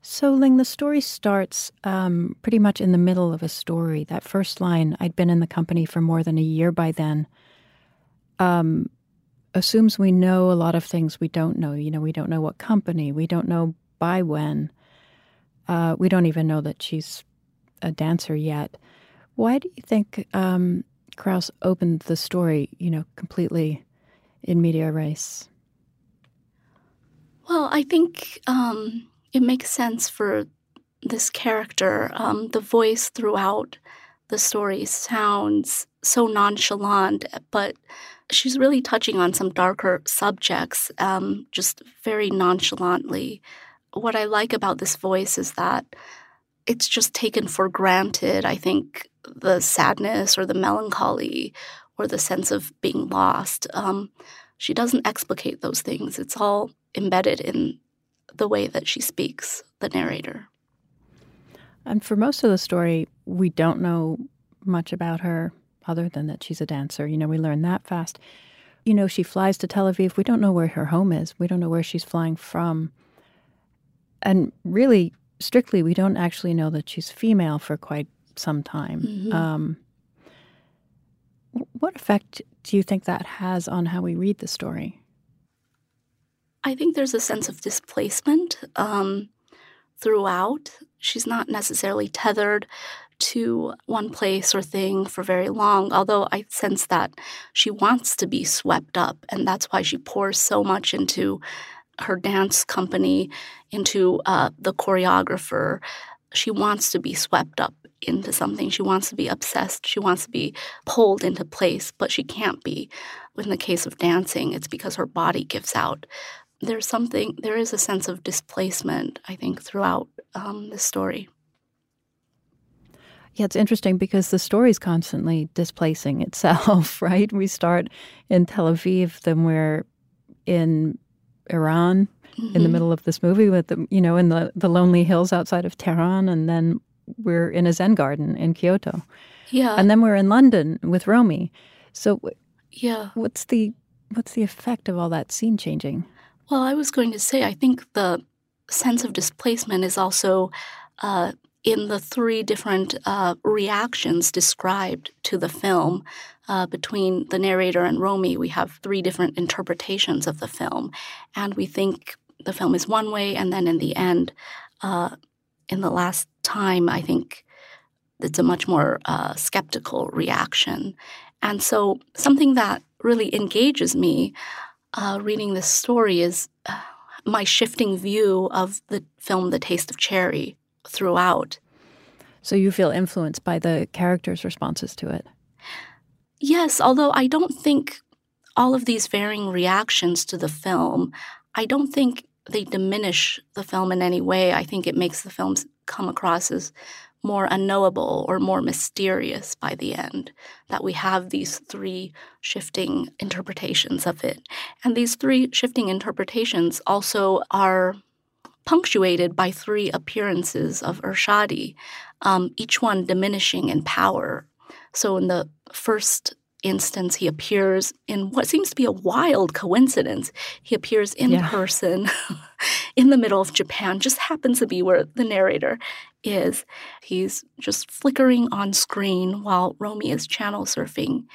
So, Ling, the story starts um, pretty much in the middle of a story. That first line, I'd been in the company for more than a year by then, um, assumes we know a lot of things we don't know. You know, we don't know what company. We don't know by when. Uh, we don't even know that she's a dancer yet. Why do you think um, Krauss opened the story, you know, completely in media res? Well, I think... Um It makes sense for this character. Um, the voice throughout the story sounds so nonchalant, but she's really touching on some darker subjects, um, just very nonchalantly. What I like about this voice is that it's just taken for granted, I think, the sadness or the melancholy or the sense of being lost. Um, she doesn't explicate those things. It's all embedded in the way that she speaks, the narrator. And for most of the story, we don't know much about her other than that she's a dancer. You know, we learn that fast. You know, she flies to Tel Aviv. We don't know where her home is. We don't know where she's flying from. And really, strictly, we don't actually know that she's female for quite some time. Mm-hmm. Um, what effect do you think that has on how we read the story? I think there's a sense of displacement um, throughout. She's not necessarily tethered to one place or thing for very long, although I sense that she wants to be swept up, and that's why she pours so much into her dance company, into uh, the choreographer. She wants to be swept up into something. She wants to be obsessed. She wants to be pulled into place, but she can't be. In the case of dancing, it's because her body gives out. There's something, there is a sense of displacement, I think, throughout um, the story. Yeah, it's interesting because the story's constantly displacing itself, right? We start in Tel Aviv, then we're in Iran, mm-hmm. in the middle of this movie, with the, you know, in the, the lonely hills outside of Tehran, and then we're in a Zen garden in Kyoto. Yeah. And then we're in London with Romy. So yeah. What's the what's the effect of all that scene changing? Well, I was going to say, I think the sense of displacement is also uh, in the three different uh, reactions described to the film. Uh, between the narrator and Romy, we have three different interpretations of the film. And we think the film is one way, and then in the end, uh, in the last time, I think it's a much more uh, skeptical reaction. And so something that really engages me Uh, reading this story is uh, my shifting view of the film The Taste of Cherry throughout. So you feel influenced by the characters' responses to it? Yes, although I don't think all of these varying reactions to the film, I don't think they diminish the film in any way. I think it makes the film come across as more unknowable or more mysterious by the end, that we have these three shifting interpretations of it. And these three shifting interpretations also are punctuated by three appearances of Ershadi, um, each one diminishing in power. So in the first instance, he appears in what seems to be a wild coincidence. He appears in yeah. person in the middle of Japan, just happens to be where the narrator is. He's just flickering on screen while Romy is channel surfing.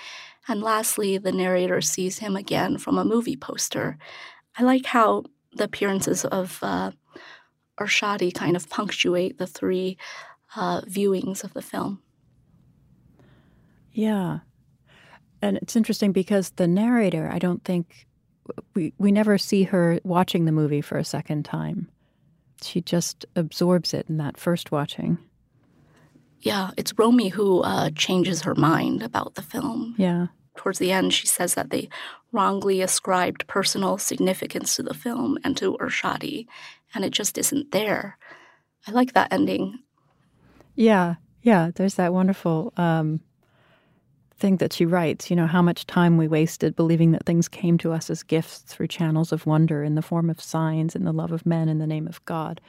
And lastly, the narrator sees him again from a movie poster. I like how the appearances of uh, Ershadi kind of punctuate the three uh, viewings of the film. Yeah. And it's interesting because the narrator, I don't think, we, we never see her watching the movie for a second time. She just absorbs it in that first watching. Yeah, it's Romy who uh, changes her mind about the film. Yeah. Towards the end, she says that they wrongly ascribed personal significance to the film and to Ershadi, and it just isn't there. I like that ending. Yeah, yeah, there's that wonderful... Um, thing that she writes, you know, how much time we wasted believing that things came to us as gifts through channels of wonder in the form of signs, in the love of men, in the name of God,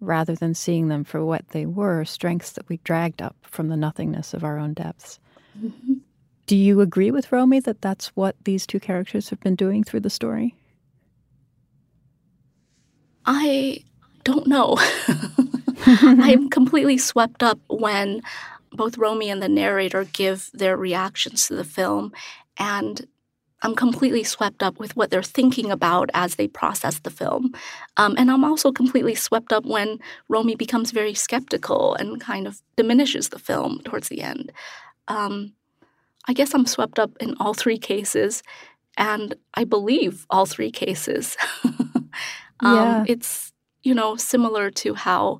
rather than seeing them for what they were, strengths that we dragged up from the nothingness of our own depths. Mm-hmm. Do you agree with Romy that that's what these two characters have been doing through the story? I don't know. I'm completely swept up when both Romy and the narrator give their reactions to the film, and I'm completely swept up with what they're thinking about as they process the film. Um, and I'm also completely swept up when Romy becomes very skeptical and kind of diminishes the film towards the end. Um, I guess I'm swept up in all three cases, and I believe all three cases. um, yeah. It's, you know, similar to how...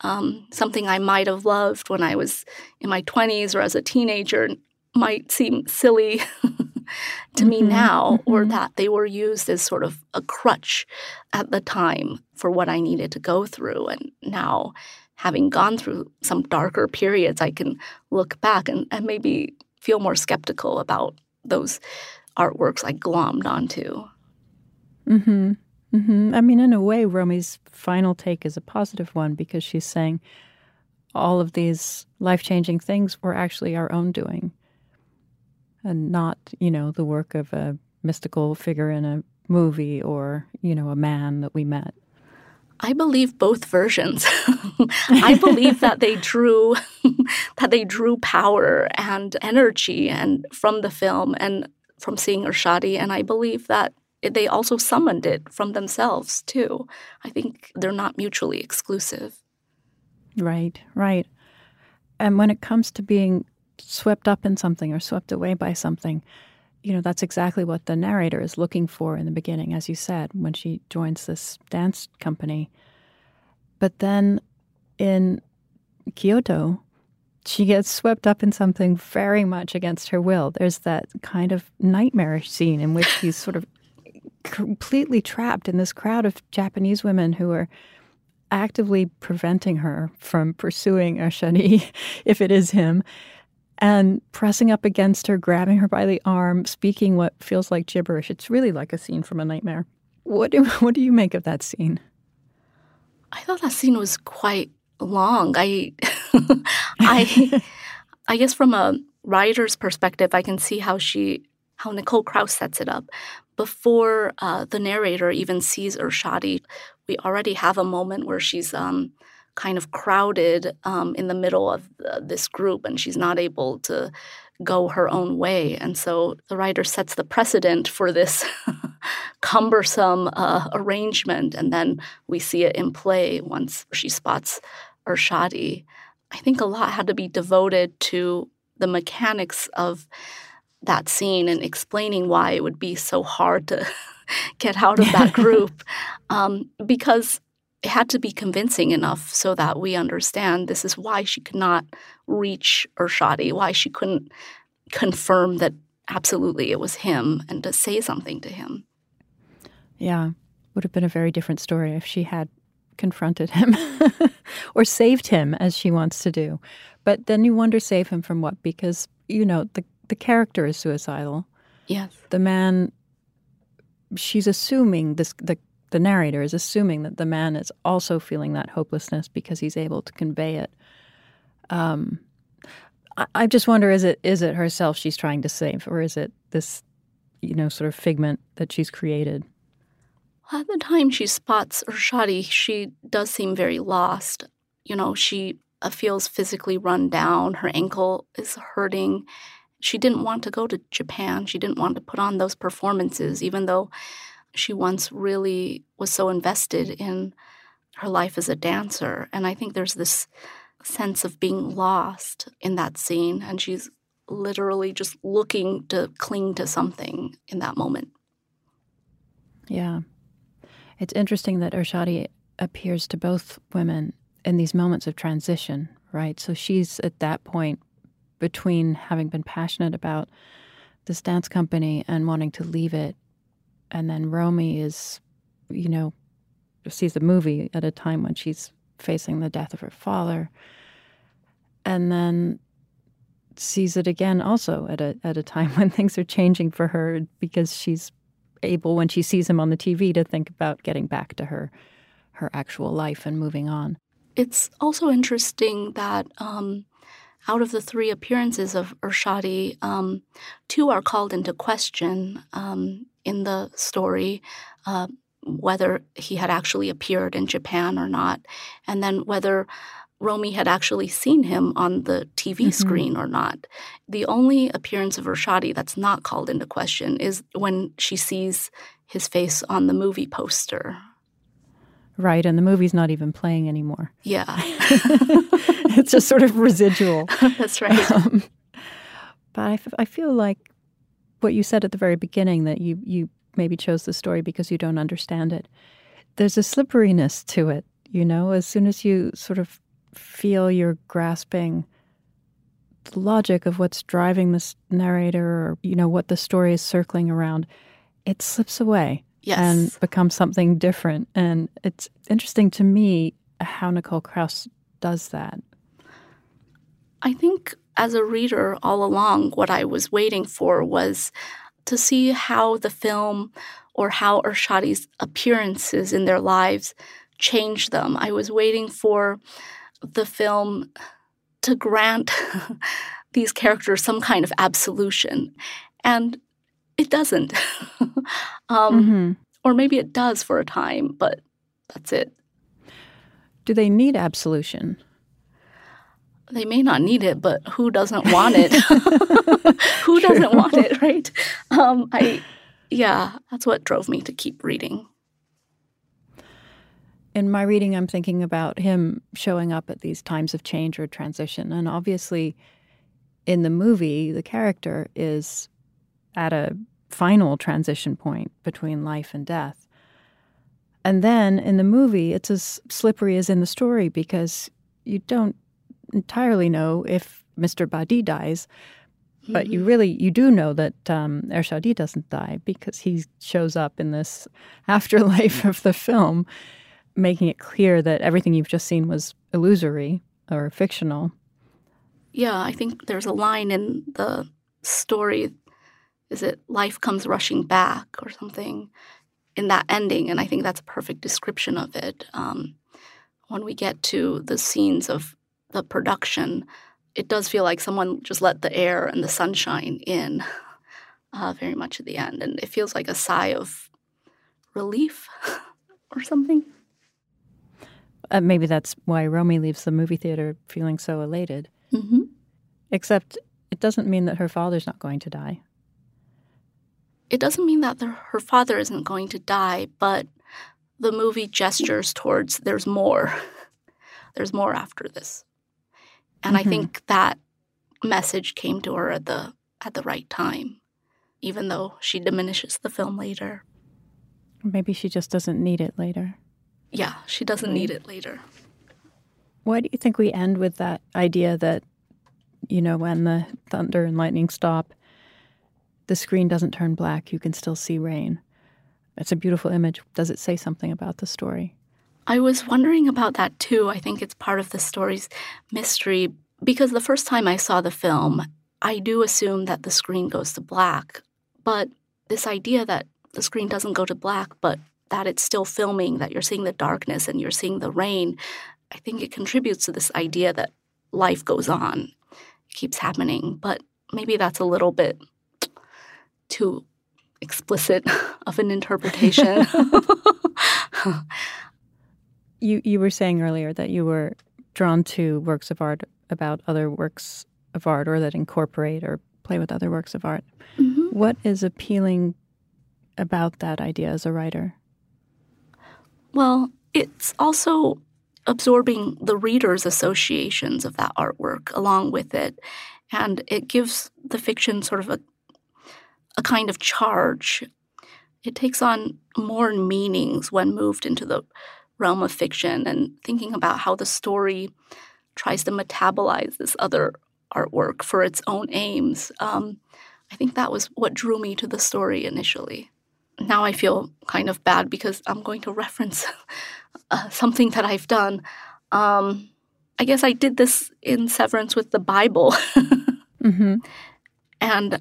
Um, something I might have loved when I was in my twenties or as a teenager might seem silly to mm-hmm. me now, mm-hmm. or that they were used as sort of a crutch at the time for what I needed to go through. And now, having gone through some darker periods, I can look back and, and maybe feel more skeptical about those artworks I glommed onto. Mm-hmm. Mm-hmm. I mean, in a way, Romy's final take is a positive one because she's saying all of these life-changing things were actually our own doing and not, you know, the work of a mystical figure in a movie or, you know, a man that we met. I believe both versions. I believe that they drew that they drew power and energy and from the film and from seeing Ershadi, and I believe that they also summoned it from themselves, too. I think they're not mutually exclusive. Right, right. And when it comes to being swept up in something or swept away by something, you know, that's exactly what the narrator is looking for in the beginning, as you said, when she joins this dance company. But then in Kyoto, she gets swept up in something very much against her will. There's that kind of nightmarish scene in which he's sort of completely trapped in this crowd of Japanese women who are actively preventing her from pursuing Ershadi, if it is him, and pressing up against her, grabbing her by the arm, speaking what feels like gibberish. It's really like a scene from a nightmare. What do, what do you make of that scene? I thought that scene was quite long. I, I, I guess from a writer's perspective, I can see how she, how Nicole Krauss sets it up. Before uh, the narrator even sees Ershadi, we already have a moment where she's um, kind of crowded um, in the middle of uh, this group, and she's not able to go her own way. And so the writer sets the precedent for this cumbersome uh, arrangement, and then we see it in play once she spots Ershadi. I think a lot had to be devoted to the mechanics of that scene and explaining why it would be so hard to get out of that group um, because it had to be convincing enough so that we understand this is why she could not reach Ershadi, why she couldn't confirm that absolutely it was him and to say something to him. Yeah, would have been a very different story if she had confronted him or saved him, as she wants to do. But then you wonder, save him from what? Because, you know, the the character is suicidal. Yes. The man, she's assuming, this the the narrator is assuming that the man is also feeling that hopelessness because he's able to convey it. Um, I, I just wonder, is it is it herself she's trying to save, or is it this, you know, sort of figment that she's created? At the time she spots Ershadi, she does seem very lost. You know, she uh, feels physically run down. Her ankle is hurting. She didn't want to go to Japan. She didn't want to put on those performances, even though she once really was so invested in her life as a dancer. And I think there's this sense of being lost in that scene, and she's literally just looking to cling to something in that moment. Yeah. It's interesting that Ershadi appears to both women in these moments of transition, right? So she's at that point between having been passionate about this dance company and wanting to leave it, and then Romy is, you know, sees the movie at a time when she's facing the death of her father, and then sees it again also at a at a time when things are changing for her, because she's able, when she sees him on the T V, to think about getting back to her her actual life and moving on. It's also interesting that um, out of the three appearances of Ershadi, um, two are called into question um, in the story, uh, whether he had actually appeared in Japan or not, and then whether Romy had actually seen him on the T V mm-hmm. screen or not. The only appearance of Ershadi that's not called into question is when she sees his face on the movie poster. Right, and the movie's not even playing anymore. Yeah. It's just sort of residual. That's right. Um, but I, f- I feel like what you said at the very beginning, that you, you maybe chose the story because you don't understand it. There's a slipperiness to it, you know, as soon as you sort of feel you're grasping the logic of what's driving this narrator, or, you know, what the story is circling around, it slips away. Yes. And becomes something different. And it's interesting to me how Nicole Krauss does that. I think as a reader all along, what I was waiting for was to see how the film or how Ershadi's appearances in their lives change them. I was waiting for the film to grant these characters some kind of absolution. And it doesn't. um, mm-hmm. Or maybe it does for a time, but that's it. Do they need absolution? They may not need it, but who doesn't want it? Who True. Doesn't want it, right? Um, I, yeah, that's what drove me to keep reading. In my reading, I'm thinking about him showing up at these times of change or transition. And obviously, in the movie, the character is at a final transition point between life and death. And then in the movie, it's as slippery as in the story, because you don't entirely know if Mister Badi dies. But you really, you do know that um, Ershadi doesn't die, because he shows up in this afterlife of the film, making it clear that everything you've just seen was illusory or fictional. Yeah, I think there's a line in the story, is it life comes rushing back or something, in that ending, and I think that's a perfect description of it. Um, when we get to the scenes of the production, it does feel like someone just let the air and the sunshine in uh, very much at the end, and it feels like a sigh of relief or something. Uh, maybe that's why Romy leaves the movie theater feeling so elated. Mm-hmm. Except it doesn't mean that her father's not going to die. It doesn't mean that the, her father isn't going to die, but the movie gestures towards there's more. There's more after this. And mm-hmm. I think that message came to her at the at the right time, even though she diminishes the film later. Maybe she just doesn't need it later. Yeah, she doesn't need it later. Why do you think we end with that idea that you know, when the thunder and lightning stop, the screen doesn't turn black. You can still see rain. It's a beautiful image. Does it say something about the story? I was wondering about that, too. I think it's part of the story's mystery, because the first time I saw the film, I do assume that the screen goes to black. But this idea that the screen doesn't go to black, but that it's still filming, that you're seeing the darkness and you're seeing the rain, I think it contributes to this idea that life goes on. It keeps happening. But maybe that's a little bit too explicit of an interpretation. You you were saying earlier that you were drawn to works of art about other works of art, or that incorporate or play with other works of art. Mm-hmm. What is appealing about that idea as a writer? Well, it's also absorbing the reader's associations of that artwork along with it, and it gives the fiction sort of a a kind of charge. It takes on more meanings when moved into the realm of fiction, and thinking about how the story tries to metabolize this other artwork for its own aims. Um, I think that was what drew me to the story initially. Now I feel kind of bad because I'm going to reference uh, something that I've done. Um, I guess I did this in Severance with the Bible. Mm-hmm. And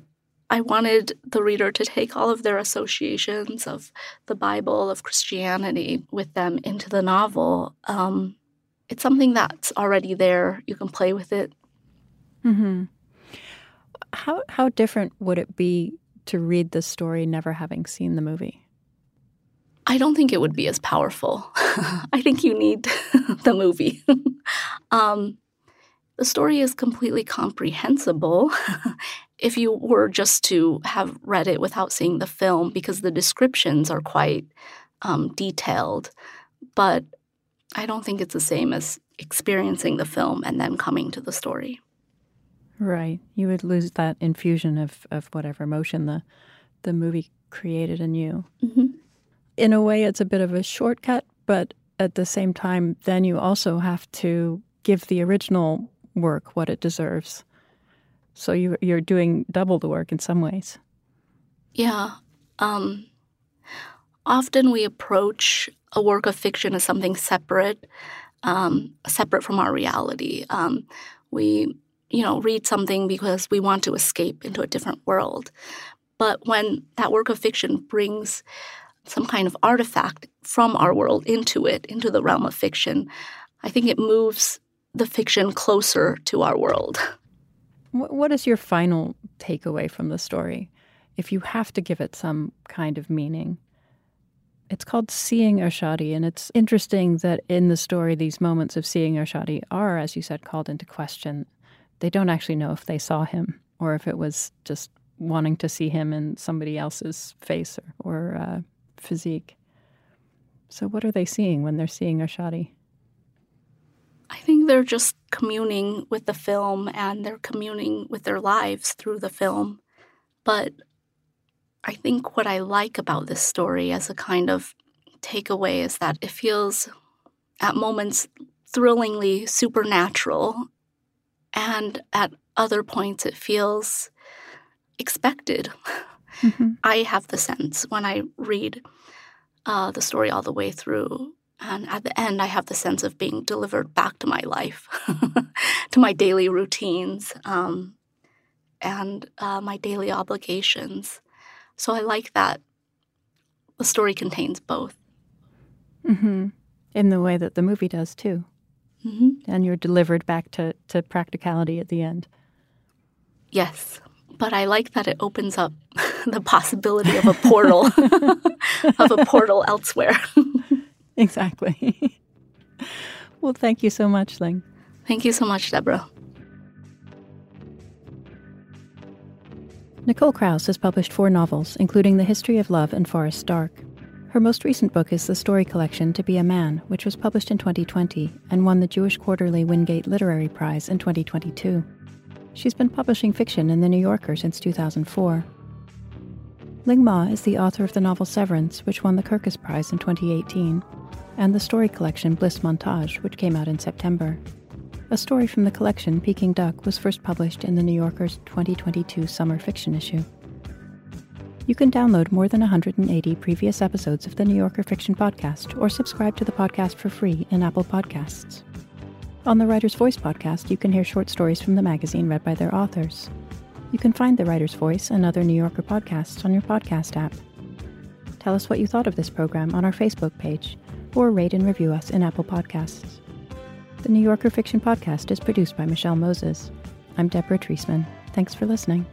I wanted the reader to take all of their associations of the Bible, of Christianity, with them into the novel. Um, it's something that's already there. You can play with it. Mm-hmm. How how different would it be to read the story never having seen the movie? I don't think it would be as powerful. I think you need the movie. um, the story is completely comprehensible if you were just to have read it without seeing the film, because the descriptions are quite um, detailed. But I don't think it's the same as experiencing the film and then coming to the story. Right. You would lose that infusion of, of whatever emotion the the movie created in you. Mm-hmm. In a way, it's a bit of a shortcut, but at the same time, then you also have to give the original work what it deserves. So you, you're doing double the work in some ways. Yeah. Um, often we approach a work of fiction as something separate, um, separate from our reality. Um, we... you know, read something because we want to escape into a different world. But when that work of fiction brings some kind of artifact from our world into it, into the realm of fiction, I think it moves the fiction closer to our world. What is your final takeaway from the story? If you have to give it some kind of meaning, it's called Seeing Ershadi, and it's interesting that in the story, these moments of seeing Ershadi are, as you said, called into question. They don't actually know if they saw him or if it was just wanting to see him in somebody else's face or, or uh, physique. So what are they seeing when they're seeing Ershadi? I think they're just communing with the film, and they're communing with their lives through the film. But I think what I like about this story as a kind of takeaway is that it feels at moments thrillingly supernatural. And at other points, it feels expected. Mm-hmm. I have the sense when I read uh, the story all the way through, and at the end, I have the sense of being delivered back to my life, to my daily routines um, and uh, my daily obligations. So I like that the story contains both. Mm-hmm. In the way that the movie does, too. Mm-hmm. And you're delivered back to, to practicality at the end. Yes, but I like that it opens up the possibility of a portal, of a portal elsewhere. Exactly. Well, thank you so much, Ling. Thank you so much, Deborah. Nicole Krauss has published four novels, including The History of Love and Forest Dark. Her most recent book is the story collection To Be a Man, which was published in twenty twenty and won the Jewish Quarterly Wingate Literary Prize in twenty twenty-two. She's been publishing fiction in The New Yorker since two thousand four. Ling Ma is the author of the novel Severance, which won the Kirkus Prize in twenty eighteen, and the story collection Bliss Montage, which came out in September. A story from the collection Peking Duck was first published in The New Yorker's twenty twenty-two summer fiction issue. You can download more than one hundred eighty previous episodes of The New Yorker Fiction Podcast or subscribe to the podcast for free in Apple Podcasts. On the Writer's Voice podcast, you can hear short stories from the magazine read by their authors. You can find The Writer's Voice and other New Yorker podcasts on your podcast app. Tell us what you thought of this program on our Facebook page, or rate and review us in Apple Podcasts. The New Yorker Fiction Podcast is produced by Michelle Moses. I'm Deborah Treisman. Thanks for listening.